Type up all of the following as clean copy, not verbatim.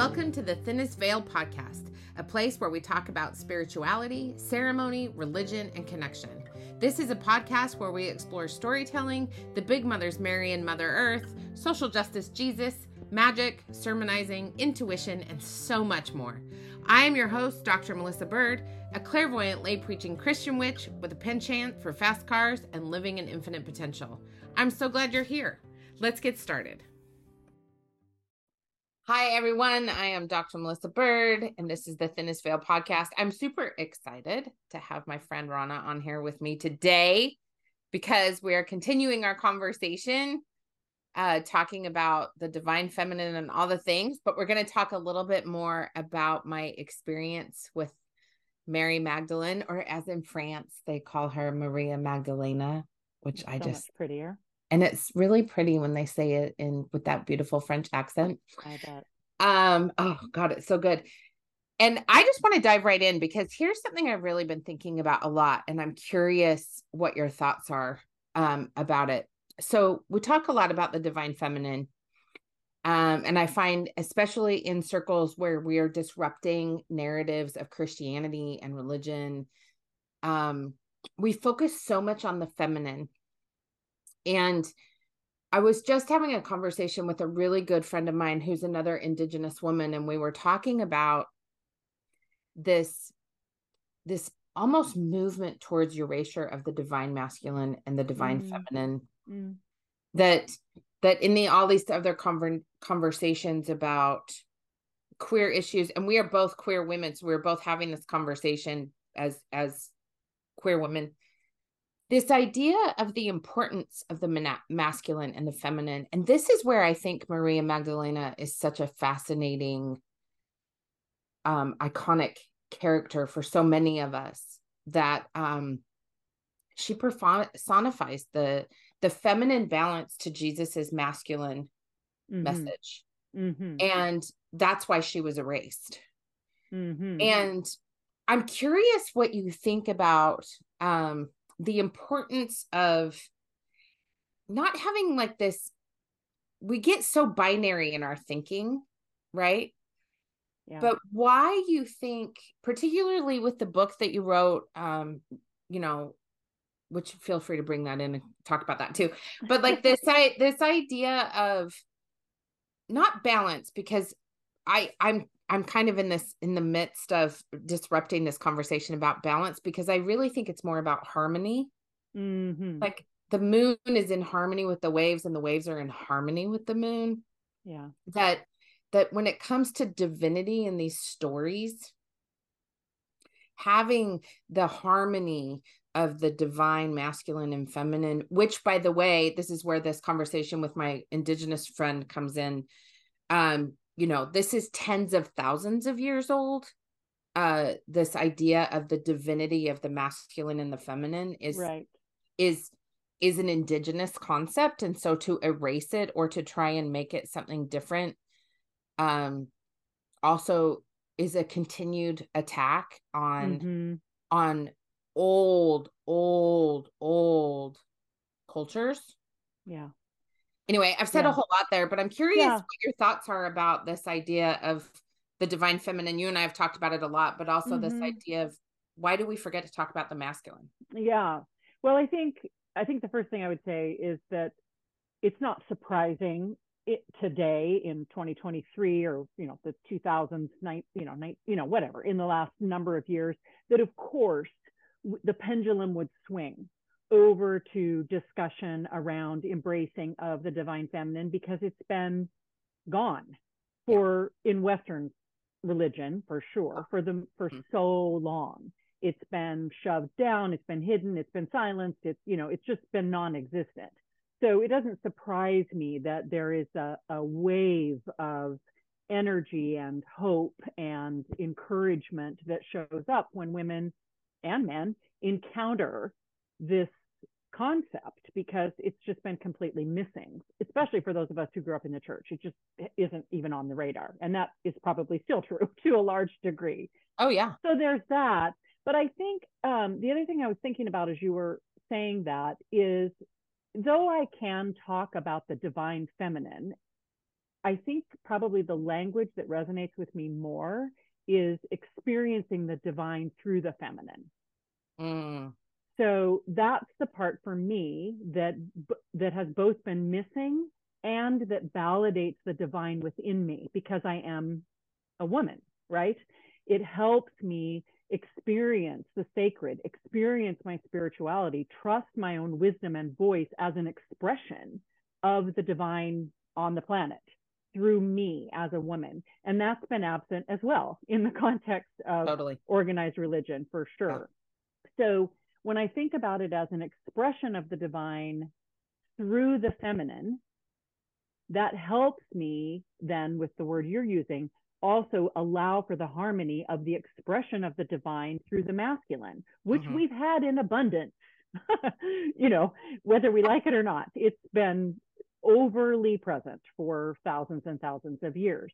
Welcome to the Thinnest Veil podcast, a place where we talk about spirituality, ceremony, religion, and connection. This is a podcast where we explore storytelling, the big mothers Mary and Mother Earth, social justice Jesus, magic, sermonizing, intuition, and so much more. I am your host, Dr. Melissa Bird, a clairvoyant lay-preaching Christian witch with a penchant for fast cars and living in infinite potential. I'm so glad you're here. Let's get started. Hi, everyone. I am Dr. Melissa Bird, and this is the Thinnest Veil podcast. I'm super excited to have my friend Rana on here with me today because we are continuing our conversation talking about the divine feminine and all the things, but we're going to talk a little bit more about my experience with Mary Magdalene, or as in France, they call her Maria Magdalena, which I just... So much prettier. And it's really pretty when they say it in with that beautiful French accent. I bet. Oh God, it's so good. And I just want to dive right in because here's something I've really been thinking about a lot. And I'm curious what your thoughts are about it. So we talk a lot about the divine feminine. And I find, especially in circles where we are disrupting narratives of Christianity and religion, we focus so much on the feminine. And I was just having a conversation with a really good friend of mine who's another Indigenous woman. And we were talking about this almost movement towards erasure of the divine masculine and the divine feminine that in all these other conversations about queer issues. And we are both queer women. So we're both having this conversation as queer women. This idea of the importance of the masculine and the feminine. And this is where I think Maria Magdalena is such a fascinating, iconic character for so many of us, that she personifies the feminine balance to Jesus's masculine message. Mm-hmm. And that's why she was erased. Mm-hmm. And I'm curious what you think about the importance of not having like this, we get so binary in our thinking, right? Yeah. But why you think, particularly with the book that you wrote, which feel free to bring that in and talk about that too. But like this idea of not balance, because I'm kind of in the midst of disrupting this conversation about balance, because I really think it's more about harmony. Mm-hmm. Like the moon is in harmony with the waves and the waves are in harmony with the moon. Yeah. That when it comes to divinity in these stories, having the harmony of the divine masculine and feminine, which, by the way, this is where this conversation with my Indigenous friend comes in. This is tens of thousands of years old. This idea of the divinity of the masculine and the feminine is an Indigenous concept. And so to erase it or to try and make it something different also is a continued attack on old cultures. Yeah. Anyway, I've said a whole lot there, but I'm curious what your thoughts are about this idea of the divine feminine. You and I have talked about it a lot, but also this idea of why do we forget to talk about the masculine? Yeah. Well, I think the first thing I would say is that it's not surprising today in 2023 or, the 2000s, whatever, in the last number of years, that of course the pendulum would swing over to discussion around embracing of the divine feminine, because it's been gone for in Western religion, for sure, for so long. It's been shoved down, it's been hidden, it's been silenced, it's just been non-existent. So it doesn't surprise me that there is a wave of energy and hope and encouragement that shows up when women and men encounter this concept, because it's just been completely missing, especially for those of us who grew up in the church. It just isn't even on the radar, and that is probably still true to a large degree. Oh yeah. So there's that. But I think the other thing I was thinking about as you were saying that is, though I can talk about the divine feminine I think probably the language that resonates with me more is experiencing the divine through the feminine. So that's the part for me that has both been missing and that validates the divine within me, because I am a woman, right? It helps me experience the sacred, experience my spirituality, trust my own wisdom and voice as an expression of the divine on the planet through me as a woman. And that's been absent as well in the context of organized religion, for sure. So when I think about it as an expression of the divine through the feminine, that helps me then, with the word you're using, also allow for the harmony of the expression of the divine through the masculine, which we've had in abundance, you know, whether we like it or not. It's been overly present for thousands and thousands of years.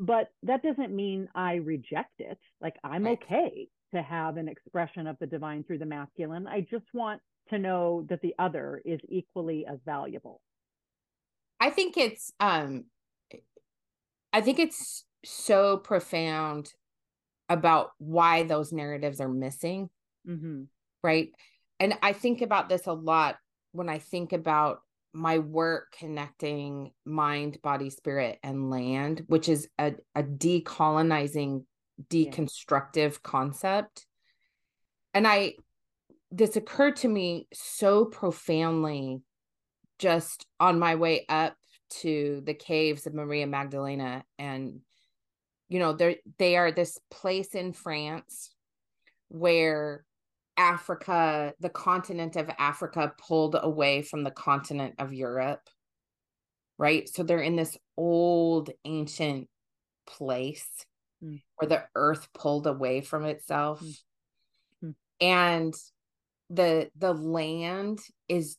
But that doesn't mean I reject it. Like, I'm okay to have an expression of the divine through the masculine. I just want to know that the other is equally as valuable. I think it's so profound about why those narratives are missing. Right. And I think about this a lot when I think about my work connecting mind, body, spirit, and land, which is a decolonizing, deconstructive concept. And this occurred to me so profoundly just on my way up to the caves of Maria Magdalena. And, you know, they are this place in France where Africa, the continent of Africa, pulled away from the continent of Europe, right? So they're in this old, ancient place where the earth pulled away from itself. And the land is,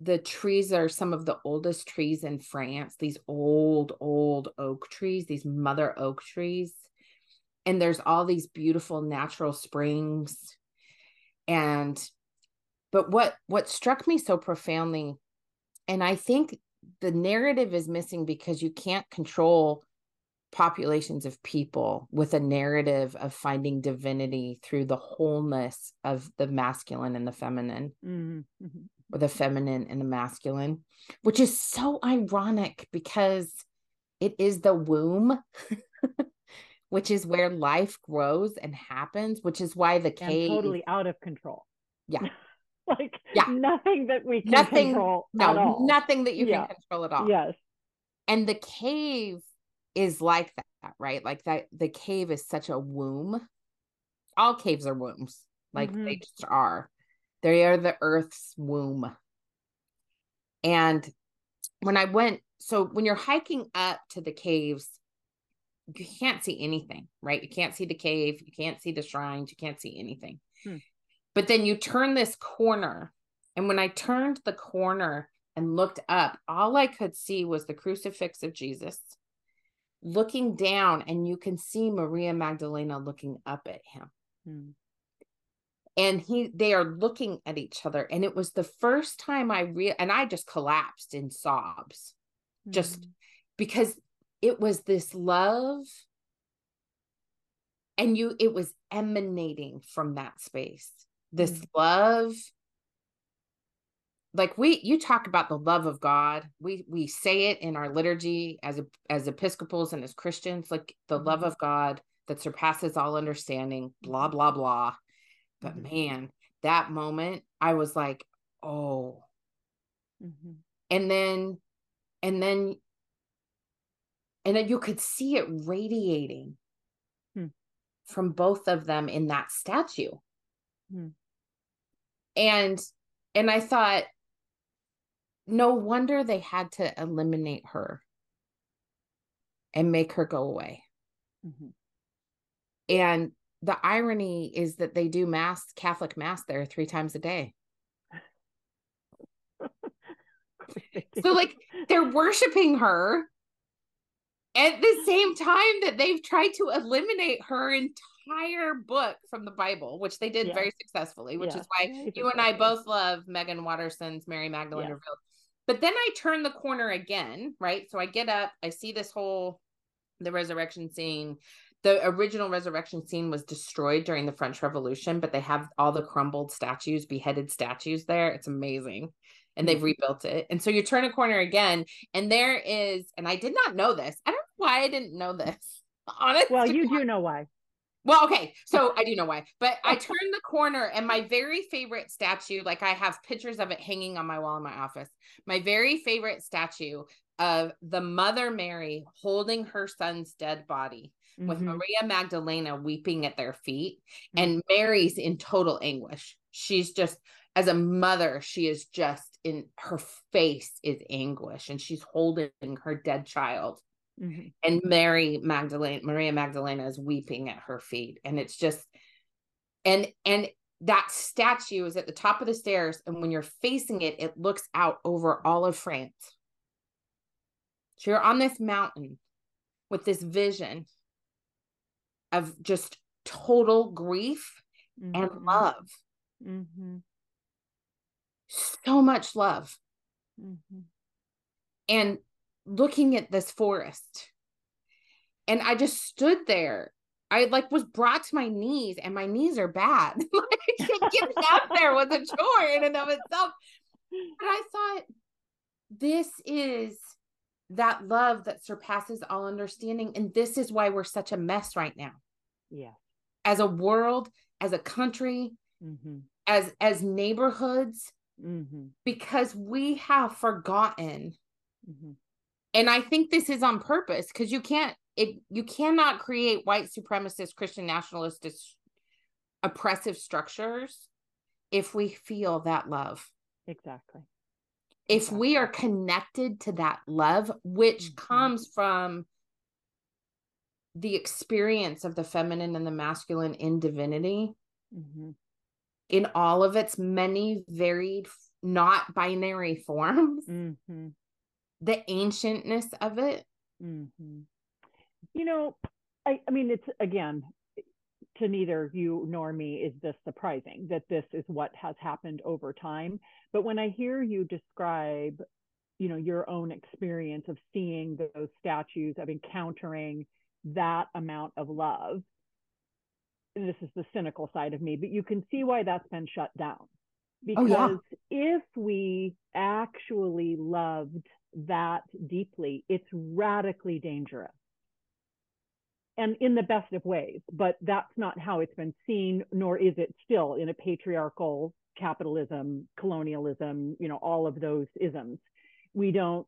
the trees are some of the oldest trees in France, these old, old oak trees, these mother oak trees. And there's all these beautiful natural springs. But what struck me so profoundly, and I think the narrative is missing because you can't control populations of people with a narrative of finding divinity through the wholeness of the masculine and the feminine, or the feminine and the masculine, which is so ironic because it is the womb, which is where life grows and happens, which is why the cave... And totally out of control. Yeah. Nothing that we can control at all. Nothing that you can control at all. Yes. And the cave is like that, right? Like that, the cave is such a womb. All caves are wombs. Like they just are. They are the earth's womb. And when I went... So when you're hiking up to the caves... You can't see anything, right? You can't see the cave. You can't see the shrines. You can't see anything. But then you turn this corner. And when I turned the corner and looked up, all I could see was the crucifix of Jesus looking down. And you can see Maria Magdalena looking up at him. And they are looking at each other. And it was the first time and I just collapsed in sobs, just because it was this love, and it was emanating from that space, this love. Like you talk about the love of God. We say it in our liturgy as Episcopals and as Christians, like the love of God that surpasses all understanding, blah, blah, blah. But man, that moment I was like, oh, and then you could see it radiating from both of them in that statue. And I thought, no wonder they had to eliminate her and make her go away. And the irony is that they do Catholic mass there 3 times a day. So like they're worshiping her at the same time that they've tried to eliminate her entire book from the Bible, which they did very successfully, which is why you and I both love Megan Watterson's Mary Magdalene Revealed. But then I turn the corner again, right? So I get up, I see this whole, the resurrection scene. The original resurrection scene was destroyed during the French Revolution, but they have all the crumbled statues, beheaded statues there. It's amazing. And they've rebuilt it. And so you turn a corner again, and there is, and I did not know this. I don't know why I didn't know this. Honestly. Well, you do know why. Well, okay. So I do know why, but I turned the corner and my very favorite statue, like I have pictures of it hanging on my wall in my office, my very favorite statue of the Mother Mary holding her son's dead body with Maria Magdalena weeping at their feet and Mary's in total anguish. She's just, as a mother, she is just in, her face is anguish and she's holding her dead child. And Maria Magdalena is weeping at her feet. And it's just, and that statue is at the top of the stairs. And when you're facing it, it looks out over all of France. So you're on this mountain with this vision of just total grief and love. So much love. And looking at this forest, and I just stood there. I was brought to my knees, and my knees are bad. Getting up there was a chore in and of itself. But I thought, this is that love that surpasses all understanding, and this is why we're such a mess right now. Yeah, as a world, as a country, as neighborhoods, because we have forgotten. And I think this is on purpose, because you cannot create white supremacist, Christian nationalist, oppressive structures if we feel that love. Exactly. If we are connected to that love, which comes from the experience of the feminine and the masculine in divinity, in all of its many varied, not binary forms, the ancientness of it. You know, I mean, it's, again, to neither you nor me is this surprising that this is what has happened over time. But when I hear you describe, you know, your own experience of seeing those statues, of encountering that amount of love, and this is the cynical side of me, but you can see why that's been shut down. Because if we actually loved that deeply, it's radically dangerous, and in the best of ways, but that's not how it's been seen, nor is it still in a patriarchal capitalism, colonialism, you know, all of those isms. We don't,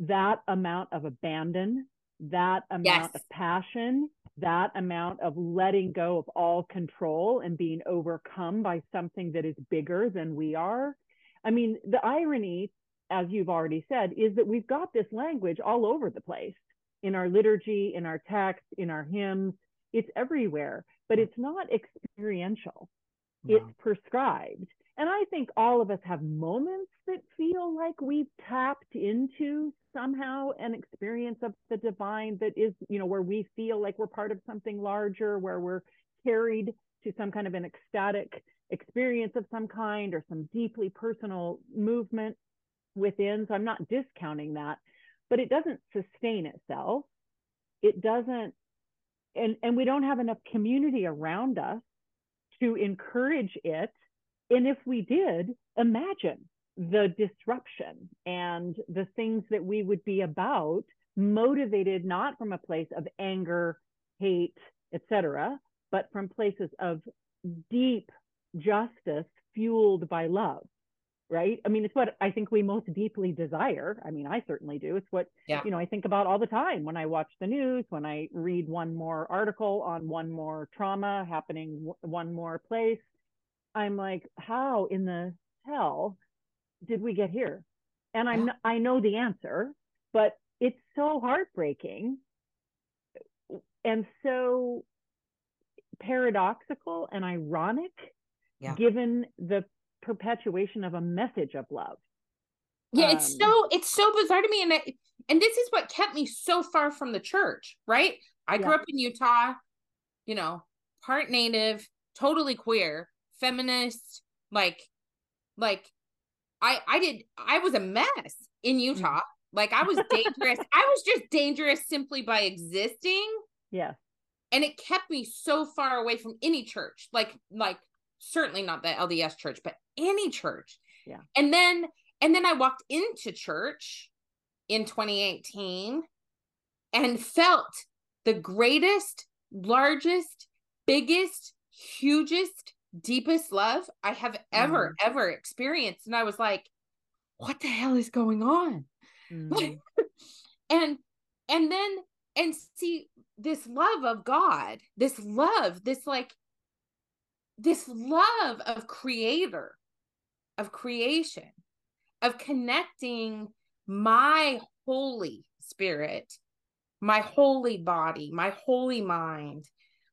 that amount of abandon, that amount of passion, that amount of letting go of all control and being overcome by something that is bigger than we are. I mean, the irony, as you've already said, is that we've got this language all over the place in our liturgy, in our text, in our hymns. It's everywhere, but it's not experiential. No. It's prescribed. And I think all of us have moments that feel like we've tapped into somehow an experience of the divine that is, you know, where we feel like we're part of something larger, where we're carried to some kind of an ecstatic experience of some kind or some deeply personal movement within. So I'm not discounting that, but it doesn't sustain itself. It doesn't, and we don't have enough community around us to encourage it. And if we did, imagine the disruption and the things that we would be about, motivated not from a place of anger, hate, etc., but from places of deep justice fueled by love. Right? I mean, it's what I think we most deeply desire. I mean, I certainly do. It's what, you know, I think about all the time when I watch the news, when I read one more article on one more trauma happening one more place. I'm like, how in the hell did we get here? And I know the answer, but it's so heartbreaking and so paradoxical and ironic, given the perpetuation of a message of love. It's so bizarre to me, and this is what kept me so far from the church, right? I grew up in Utah, you know, part native, totally queer, feminist, like I was a mess in Utah. Like I was dangerous. I was just dangerous simply by existing. Yeah. And it kept me so far away from any church, like certainly not the LDS church, but any church. Yeah. And then I walked into church in 2018 and felt the greatest, largest, biggest, hugest, deepest love I have ever experienced. And I was like, what the hell is going on? Mm. and then see this love of God, this love of creator, of creation, of connecting my Holy Spirit, my holy body, my holy mind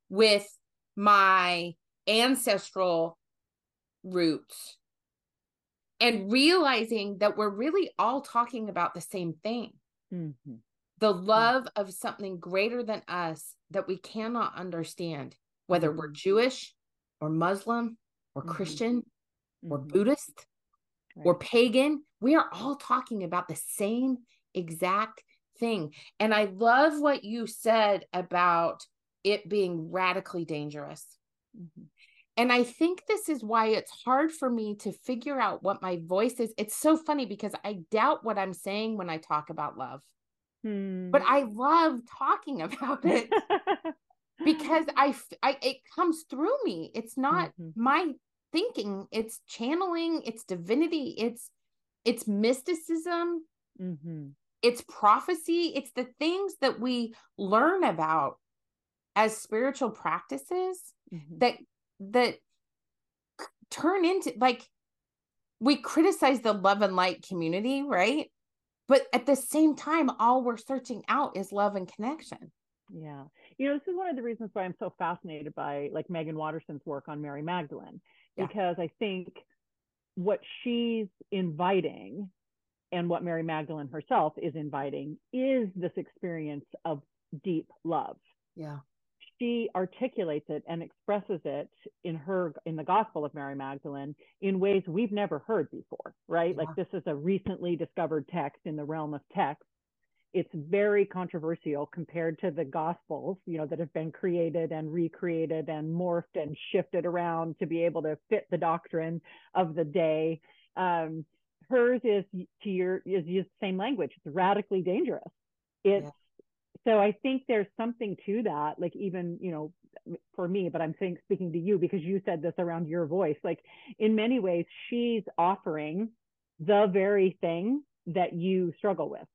with my ancestral roots, and realizing that we're really all talking about the same thing. Mm-hmm. The love of something greater than us that we cannot understand, whether we're Jewish or Muslim or Christian or Buddhist or pagan. We are all talking about the same exact thing. And I love what you said about it being radically dangerous. Mm-hmm. And I think this is why it's hard for me to figure out what my voice is. It's so funny because I doubt what I'm saying when I talk about love, but I love talking about it because it comes through me. It's not my thinking, it's channeling, it's divinity, it's mysticism, it's prophecy, it's the things that we learn about as spiritual practices that turn into, like, we criticize the love and light community, right? But at the same time, all we're searching out is love and connection. Yeah. You know, this is one of the reasons why I'm so fascinated by, like, Megan Watterson's work on Mary Magdalene, because I think what she's inviting and what Mary Magdalene herself is inviting is this experience of deep love. Yeah. She articulates it and expresses it in the Gospel of Mary Magdalene in ways we've never heard before, right? Yeah. Like, this is a recently discovered text in the realm of text. It's very controversial compared to the Gospels, you know, that have been created and recreated and morphed and shifted around to be able to fit the doctrine of the day. Hers is used the same language. It's radically dangerous. So I think there's something to that, like, even, you know, for me, but I'm speaking to you because you said this around your voice, like, in many ways, she's offering the very thing that you struggle with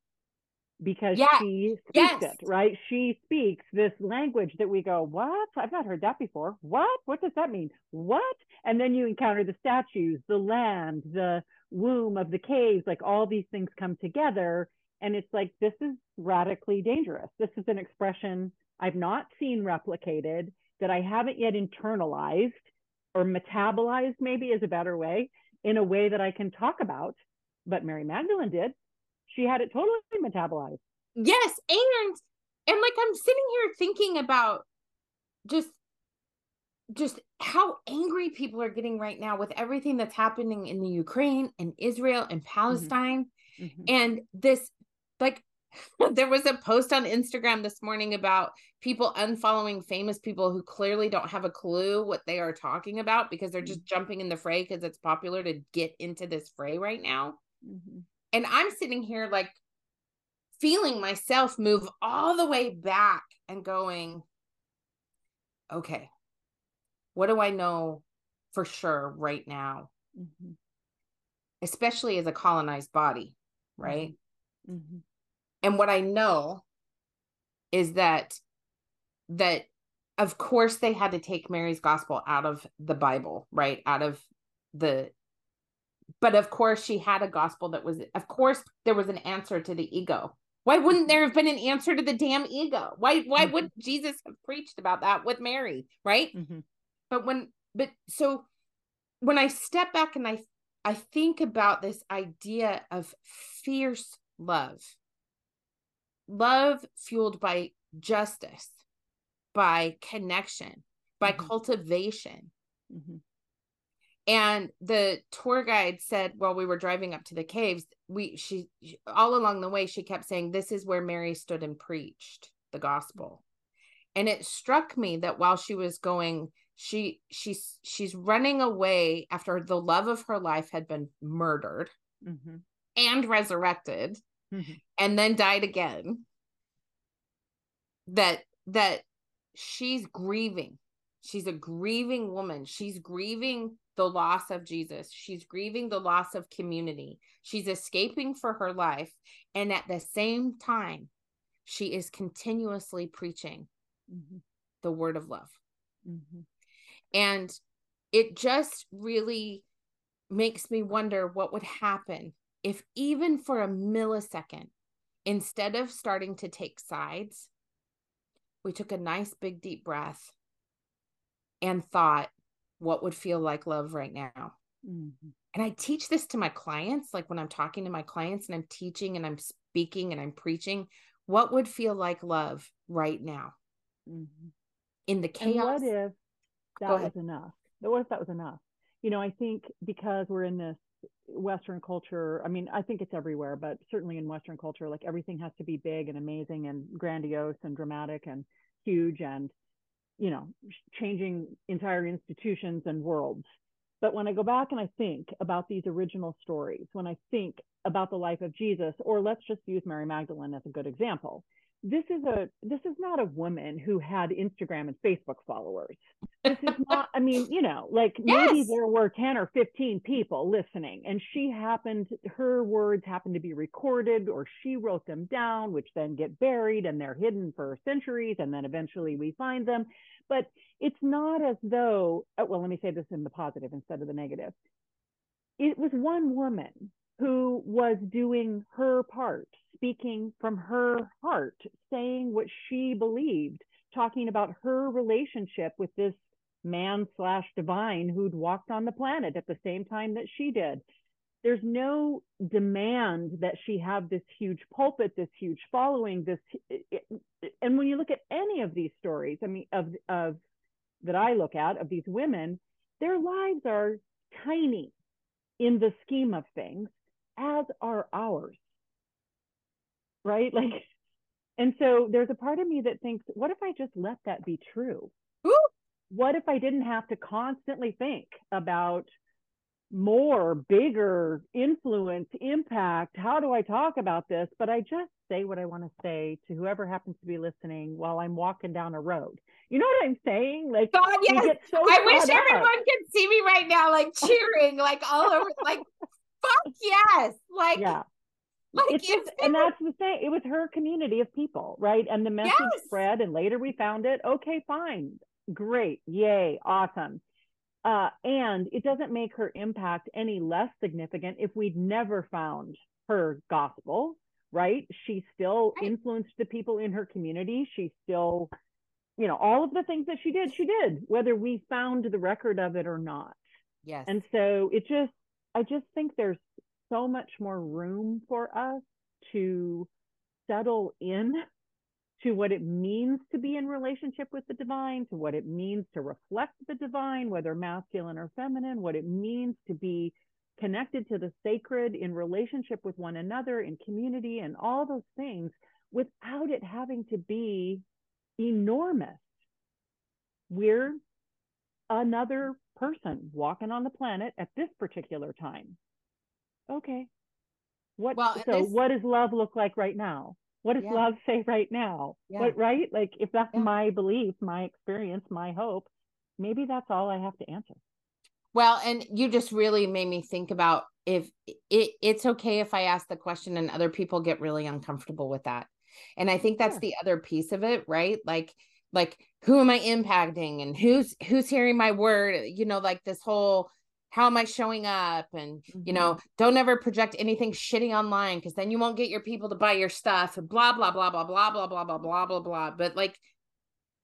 because she speaks it, right? She speaks this language that we go, what? I've not heard that before. What? What does that mean? What? And then you encounter the statues, the land, the womb of the caves, like, all these things come together. And it's like, this is radically dangerous. This is an expression I've not seen replicated, that I haven't yet internalized or metabolized, maybe is a better way, in a way that I can talk about. But Mary Magdalene did. She had it totally metabolized. Yes. And like, I'm sitting here thinking about just how angry people are getting right now with everything that's happening in the Ukraine and Israel and Palestine. Mm-hmm. And this, like, there was a post on Instagram this morning about people unfollowing famous people who clearly don't have a clue what they are talking about because they're just jumping in the fray because it's popular to get into this fray right now. Mm-hmm. And I'm sitting here, like, feeling myself move all the way back and going, okay, what do I know for sure right now? Mm-hmm. Especially as a colonized body, right? Mm-hmm. And what I know is that of course they had to take Mary's gospel out of the Bible, right? But of course she had a gospel of course there was an answer to the ego. Why wouldn't there have been an answer to the damn ego? Why wouldn't Jesus have preached about that with Mary, right? Mm-hmm. But so when I step back and I think about this idea of fierce love fueled by justice, by connection, by cultivation. And the tour guide said, while we were driving up to the caves, she all along the way, she kept saying, this is where Mary stood and preached the gospel. And it struck me that while she was going, she's running away after the love of her life had been murdered mm-hmm. and resurrected mm-hmm. and then died again. That she's grieving. She's a grieving woman. She's grieving the loss of Jesus. She's grieving the loss of community. She's escaping for her life. And at the same time, she is continuously preaching mm-hmm. the word of love. Mm-hmm. And it just really makes me wonder what would happen if, even for a millisecond, instead of starting to take sides, we took a nice big deep breath and thought, what would feel like love right now? Mm-hmm. And I teach this to my clients, like when I'm talking to my clients and I'm teaching and I'm speaking and I'm preaching, what would feel like love right now? Mm-hmm. In the chaos. And what if that was enough? What if that was enough? You know, I think because we're in this Western culture, I mean, I think it's everywhere, but certainly in Western culture, like everything has to be big and amazing and grandiose and dramatic and huge and, you know, changing entire institutions and worlds. But when I go back and I think about these original stories, when I think about the life of Jesus, or let's just use Mary Magdalene as a good example, this is not a woman who had Instagram and Facebook followers. This is not, I mean, you know, like yes. Maybe there were 10 or 15 people listening and her words happened to be recorded, or she wrote them down, which then get buried and they're hidden for centuries. And then eventually we find them, but it's not as though, well, let me say this in the positive instead of the negative. It was one woman who was doing her part, speaking from her heart, saying what she believed, talking about her relationship with this man/divine who'd walked on the planet at the same time that she did. There's no demand that she have this huge pulpit, this huge following, and when you look at any of these stories, I mean, of these women, their lives are tiny in the scheme of things, as are ours. Right? Like, and so there's a part of me that thinks, what if I just let that be true? Ooh. What if I didn't have to constantly think about more, bigger influence, impact? How do I talk about this? But I just say what I want to say to whoever happens to be listening while I'm walking down a road. You know what I'm saying? Like, oh, yes. I wish everyone could see me right now, like cheering, like all over, like, fuck yes. Like, yeah. Like and that's the thing. It was her community of people, right? And the message yes. spread, and later we found it. Okay, fine. Great. Yay. Awesome. And it doesn't make her impact any less significant if we'd never found her gospel, right? She still influenced the people in her community. She still, you know, all of the things that she did, whether we found the record of it or not. Yes. And so I just think there's so much more room for us to settle in to what it means to be in relationship with the divine, to what it means to reflect the divine, whether masculine or feminine, what it means to be connected to the sacred in relationship with one another, in community, and all those things, without it having to be enormous. We're another person walking on the planet at this particular time. Okay. What does love look like right now? What does yeah. love say right now? Yeah. What, right? Like, if that's yeah. my belief, my experience, my hope, maybe that's all I have to answer. Well, and you just really made me think about if it's okay if I ask the question and other people get really uncomfortable with that. And I think that's sure. the other piece of it, right? Like who am I impacting and who's hearing my word? You know, like this whole, how am I showing up? And, mm-hmm. you know, don't ever project anything shitty online because then you won't get your people to buy your stuff and blah, blah, blah, blah, blah, blah, blah, blah, blah, blah, blah. But like,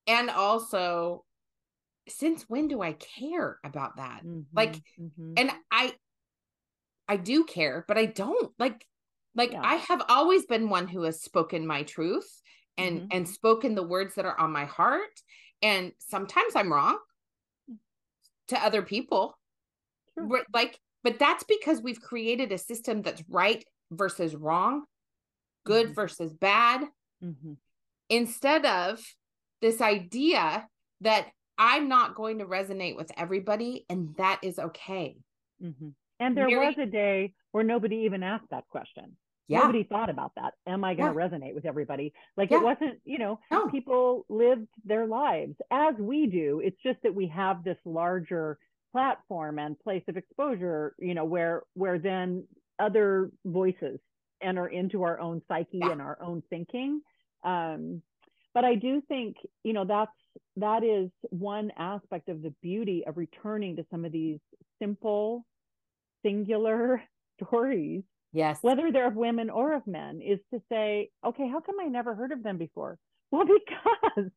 and also, since when do I care about that? Mm-hmm. Like, mm-hmm. and I do care, but I don't like yeah. I have always been one who has spoken my truth and, mm-hmm. and spoken the words that are on my heart. And sometimes I'm wrong to other people. like, but that's because we've created a system that's right versus wrong, good mm-hmm. versus bad, mm-hmm. instead of this idea that I'm not going to resonate with everybody, and that is okay. Mm-hmm. And there was a day where nobody even asked that question. Yeah. Nobody thought about that. Am I going to resonate with everybody? Like it wasn't, you know, people lived their lives as we do. It's just that we have this larger platform and place of exposure, you know, where then other voices enter into our own psyche and our own thinking. But I do think, you know, that is one aspect of the beauty of returning to some of these simple, singular stories. Yes. Whether they're of women or of men, is to say, okay, how come I never heard of them before? Well, because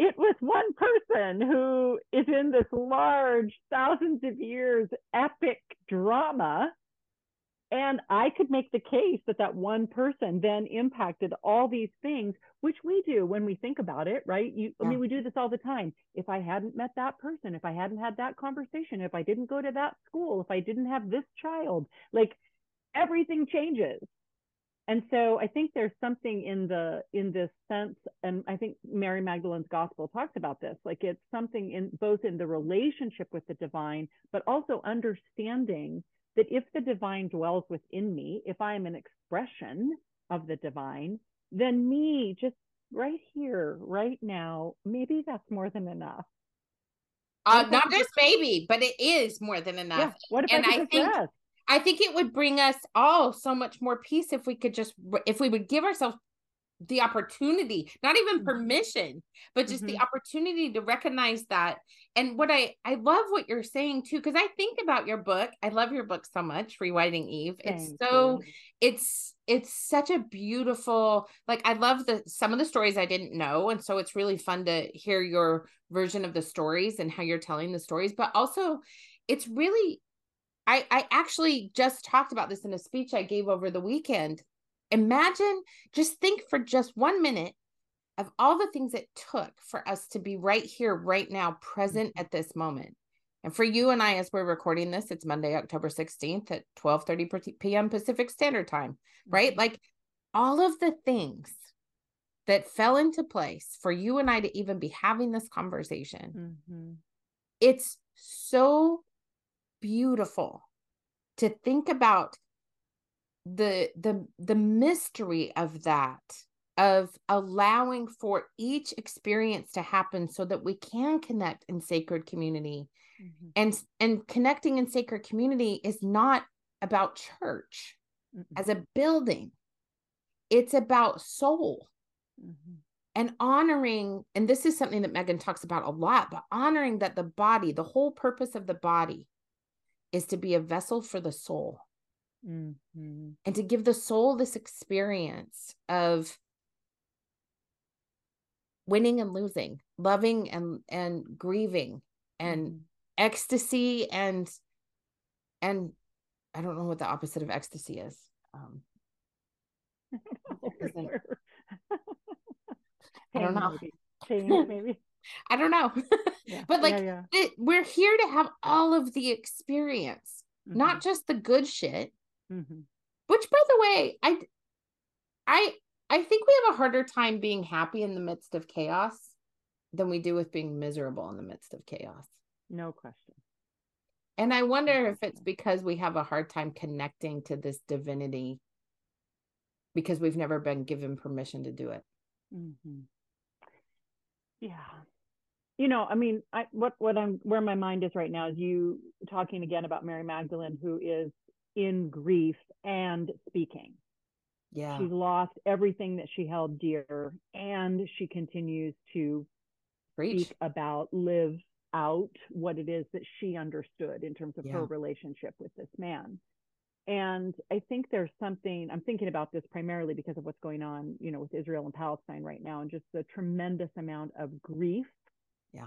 it was one person who is in this large, thousands of years, epic drama. And I could make the case that one person then impacted all these things, which we do when we think about it, right? I mean, we do this all the time. If I hadn't met that person, if I hadn't had that conversation, if I didn't go to that school, if I didn't have this child, like everything changes. And so I think there's something in this sense, and I think Mary Magdalene's gospel talks about this, like it's something in both in the relationship with the divine, but also understanding that if the divine dwells within me, if I am an expression of the divine, then me just right here, right now, maybe that's more than enough. Not just maybe, but it is more than enough. Yeah. What if I think it would bring us all so much more peace if we could if we would give ourselves the opportunity, not even permission, but just the opportunity to recognize that. And what I love what you're saying too, because I think about your book. I love your book so much, Rewinding Eve. It's such a beautiful, like I love some of the stories I didn't know. And so it's really fun to hear your version of the stories and how you're telling the stories, but also it's really, I actually just talked about this in a speech I gave over the weekend. Imagine, just think for just 1 minute of all the things it took for us to be right here, right now, present at this moment. And for you and I, as we're recording this, it's Monday, October 16th at 12:30 p.m. Pacific Standard Time, right? Like all of the things that fell into place for you and I to even be having this conversation. Mm-hmm. It's so beautiful to think about the mystery of that, of allowing for each experience to happen so that we can connect in sacred community. Mm-hmm. And connecting in sacred community is not about church as a building. It's about soul and honoring. And this is something that Megan talks about a lot, but honoring that the body, the whole purpose of the body is to be a vessel for the soul. Mm-hmm. And to give the soul this experience of winning and losing, loving and grieving, and ecstasy and I don't know what the opposite of ecstasy is. I don't know. Pain, maybe. I don't know. Yeah. But like we're here to have all of the experience, not just the good shit. Mm-hmm. Which, by the way, I think we have a harder time being happy in the midst of chaos than we do with being miserable in the midst of chaos. No question. And I wonder if it's because we have a hard time connecting to this divinity because we've never been given permission to do it. Mm-hmm. Yeah. You know, I mean, where my mind is right now is you talking again about Mary Magdalene, who is in grief and speaking. Yeah. She lost everything that she held dear, and she continues to speak about, live out what it is that she understood in terms of her relationship with this man. And I think there's something, I'm thinking about this primarily because of what's going on, you know, with Israel and Palestine right now, and just the tremendous amount of grief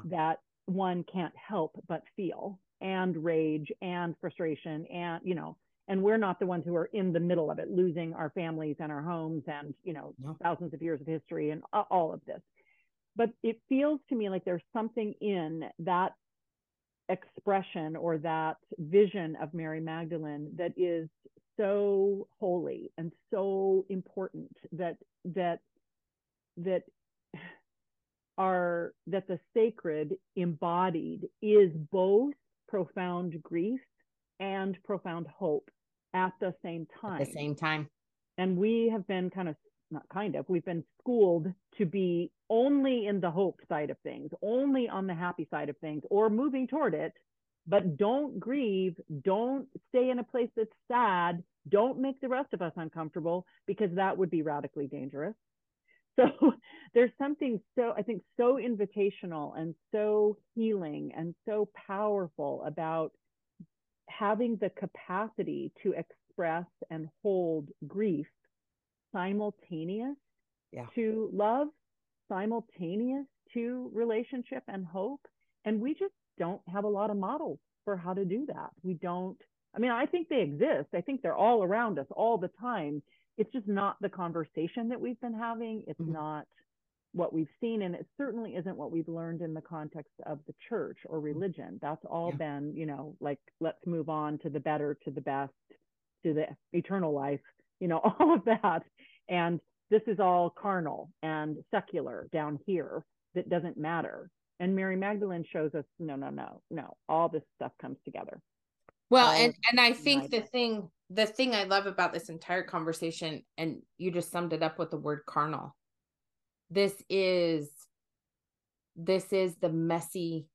that one can't help but feel, and rage and frustration, and, you know, and we're not the ones who are in the middle of it, losing our families and our homes and, you know, thousands of years of history and all of this. But it feels to me like there's something in that expression or that vision of Mary Magdalene that is so holy and so important that the sacred embodied is both profound grief and profound hope at the same time. At the same time. And we have been we've been schooled to be only in the hope side of things, only on the happy side of things, or moving toward it, but don't grieve, don't stay in a place that's sad, don't make the rest of us uncomfortable, because that would be radically dangerous. So there's something so invitational and so healing and so powerful about having the capacity to express and hold grief simultaneous to love, simultaneous to relationship and hope. And we just don't have a lot of models for how to do that. We don't, I think they exist. I think they're all around us all the time. It's just not the conversation that we've been having. It's not what we've seen. And it certainly isn't what we've learned in the context of the church or religion. That's all been, let's move on to the better, to the best, to the eternal life, all of that. And this is all carnal and secular down here that doesn't matter. And Mary Magdalene shows us, no, all this stuff comes together. Well, and I think the thing I love about this entire conversation, and you just summed it up with the word carnal. This is the messy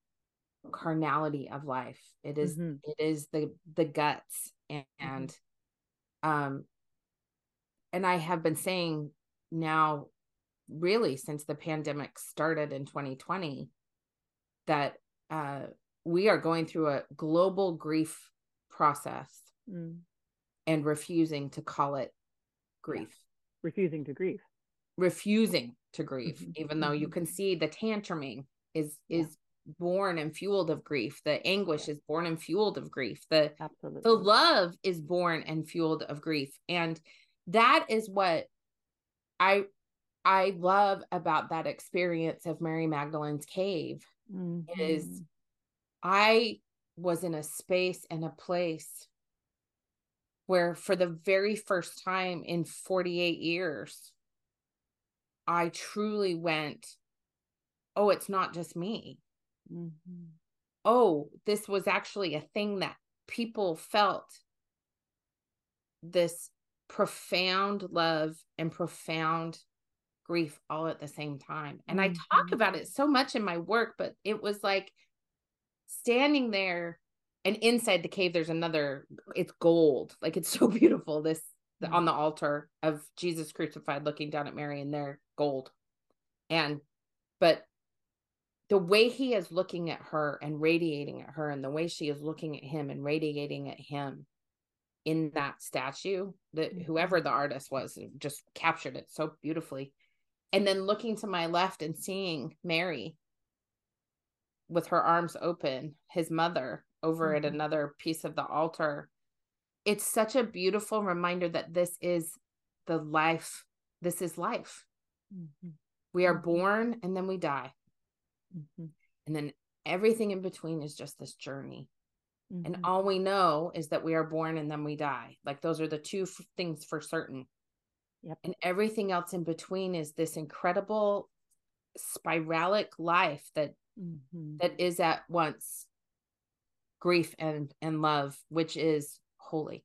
carnality of life. It is, it is the guts. And I have been saying now, really since the pandemic started in 2020, that we are going through a global grief process and refusing to call it grief. Yeah. Refusing to grieve, even though you can see the tantruming is born and fueled of grief. The anguish is born and fueled of grief. The love is born and fueled of grief. And that is what I love about that experience of Mary Magdalene's cave is I was in a space and a place where for the very first time in 48 years, I truly went, oh, it's not just me. Oh, this was actually a thing that people felt, this profound love and profound grief all at the same time. And I talk about it so much in my work, but it was like standing there, and inside the cave, there's another, it's gold. Like, it's so beautiful. This on the altar of Jesus crucified, looking down at Mary, and they're gold. But the way he is looking at her and radiating at her, and the way she is looking at him and radiating at him in that statue, that whoever the artist was just captured it so beautifully. And then looking to my left and seeing Mary with her arms open, his mother over at another piece of the altar. It's such a beautiful reminder that this is the life. This is life. We are born and then we die. And then everything in between is just this journey. And all we know is that we are born and then we die. Like, those are the two things for certain. And everything else in between is this incredible spiralic life that that is at once grief and love, which is holy.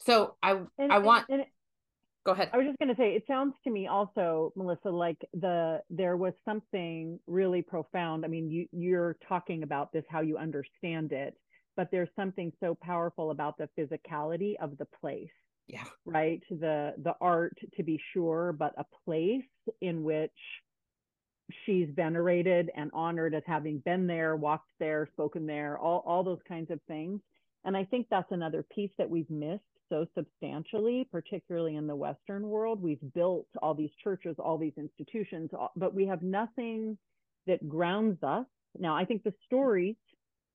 So go ahead. I was just going to say, it sounds to me also, Melissa, like there was something really profound. I mean, you're talking about this, how you understand it, but there's something so powerful about the physicality of the place. Yeah. Right. The art, to be sure, but a place in which she's venerated and honored as having been there, walked there, spoken there, all those kinds of things. And I think that's another piece that we've missed so substantially, particularly in the Western world. We've built all these churches, all these institutions, but we have nothing that grounds us. Now, I think the stories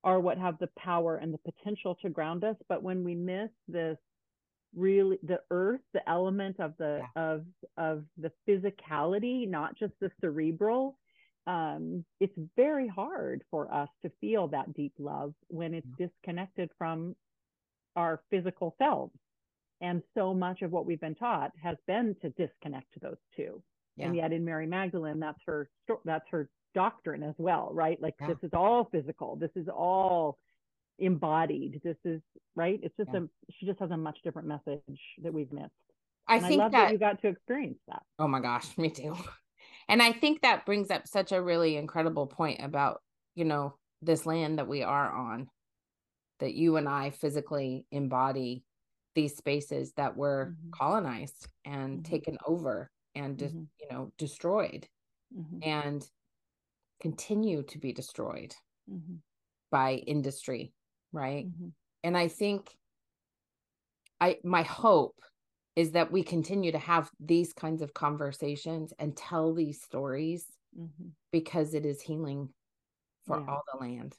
are what have the power and the potential to ground us. But when we miss this, really the earth, the element of the physicality, not just the cerebral, it's very hard for us to feel that deep love when it's disconnected from our physical selves. And so much of what we've been taught has been to disconnect those two. Yeah. And yet in Mary Magdalene, that's her doctrine as well, right? Like this is all physical. This is all embodied. This is right. It's just she just has a much different message that we've missed. I love that you got to experience that. Oh my gosh, me too. And I think that brings up such a really incredible point about, you know, this land that we are on, that you and I physically embody these spaces that were colonized and taken over and, you know, destroyed and continue to be destroyed by industry. Right. And I think my hope is that we continue to have these kinds of conversations and tell these stories because it is healing for all the land.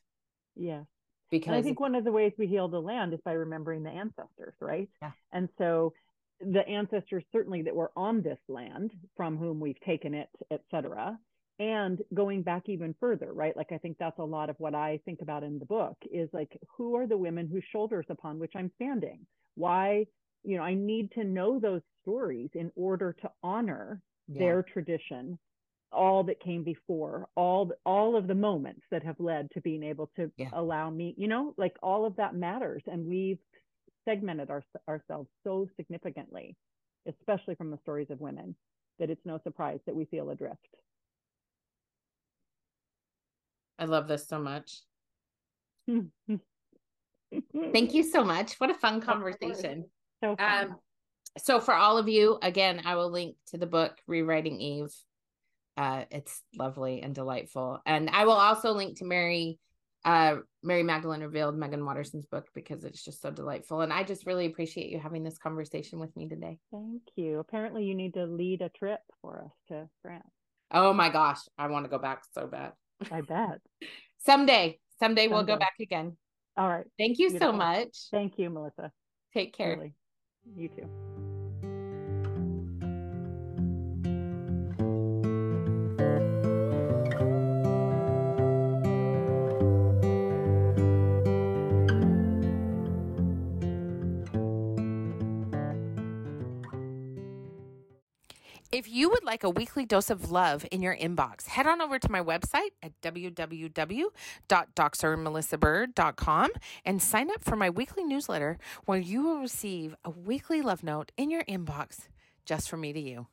Yeah. Because and I think one of the ways we heal the land is by remembering the ancestors, right? Yeah. And so the ancestors certainly that were on this land from whom we've taken it, et cetera, and going back even further, right? Like, I think that's a lot of what I think about in the book is like, who are the women whose shoulders upon which I'm standing? Why, you know, I need to know those stories in order to honor their tradition, all that came before, all of the moments that have led to being able to allow me, you know, like all of that matters. And we've segmented ourselves so significantly, especially from the stories of women, that it's no surprise that we feel adrift. I love this so much. Thank you so much. What a fun conversation. So fun. So for all of you, again, I will link to the book, Rewriting Eve. It's lovely and delightful. And I will also link to Mary Magdalene Revealed, Megan Watterson's book, because it's just so delightful. And I just really appreciate you having this conversation with me today. Thank you. Apparently you need to lead a trip for us to France. Oh my gosh. I want to go back so bad. I bet. Someday we'll go back again. All right. Thank you so much. Thank you, Melissa. Take care. Really. You too. If you would like a weekly dose of love in your inbox, head on over to my website at www.drmelissabird.com and sign up for my weekly newsletter where you will receive a weekly love note in your inbox just from me to you.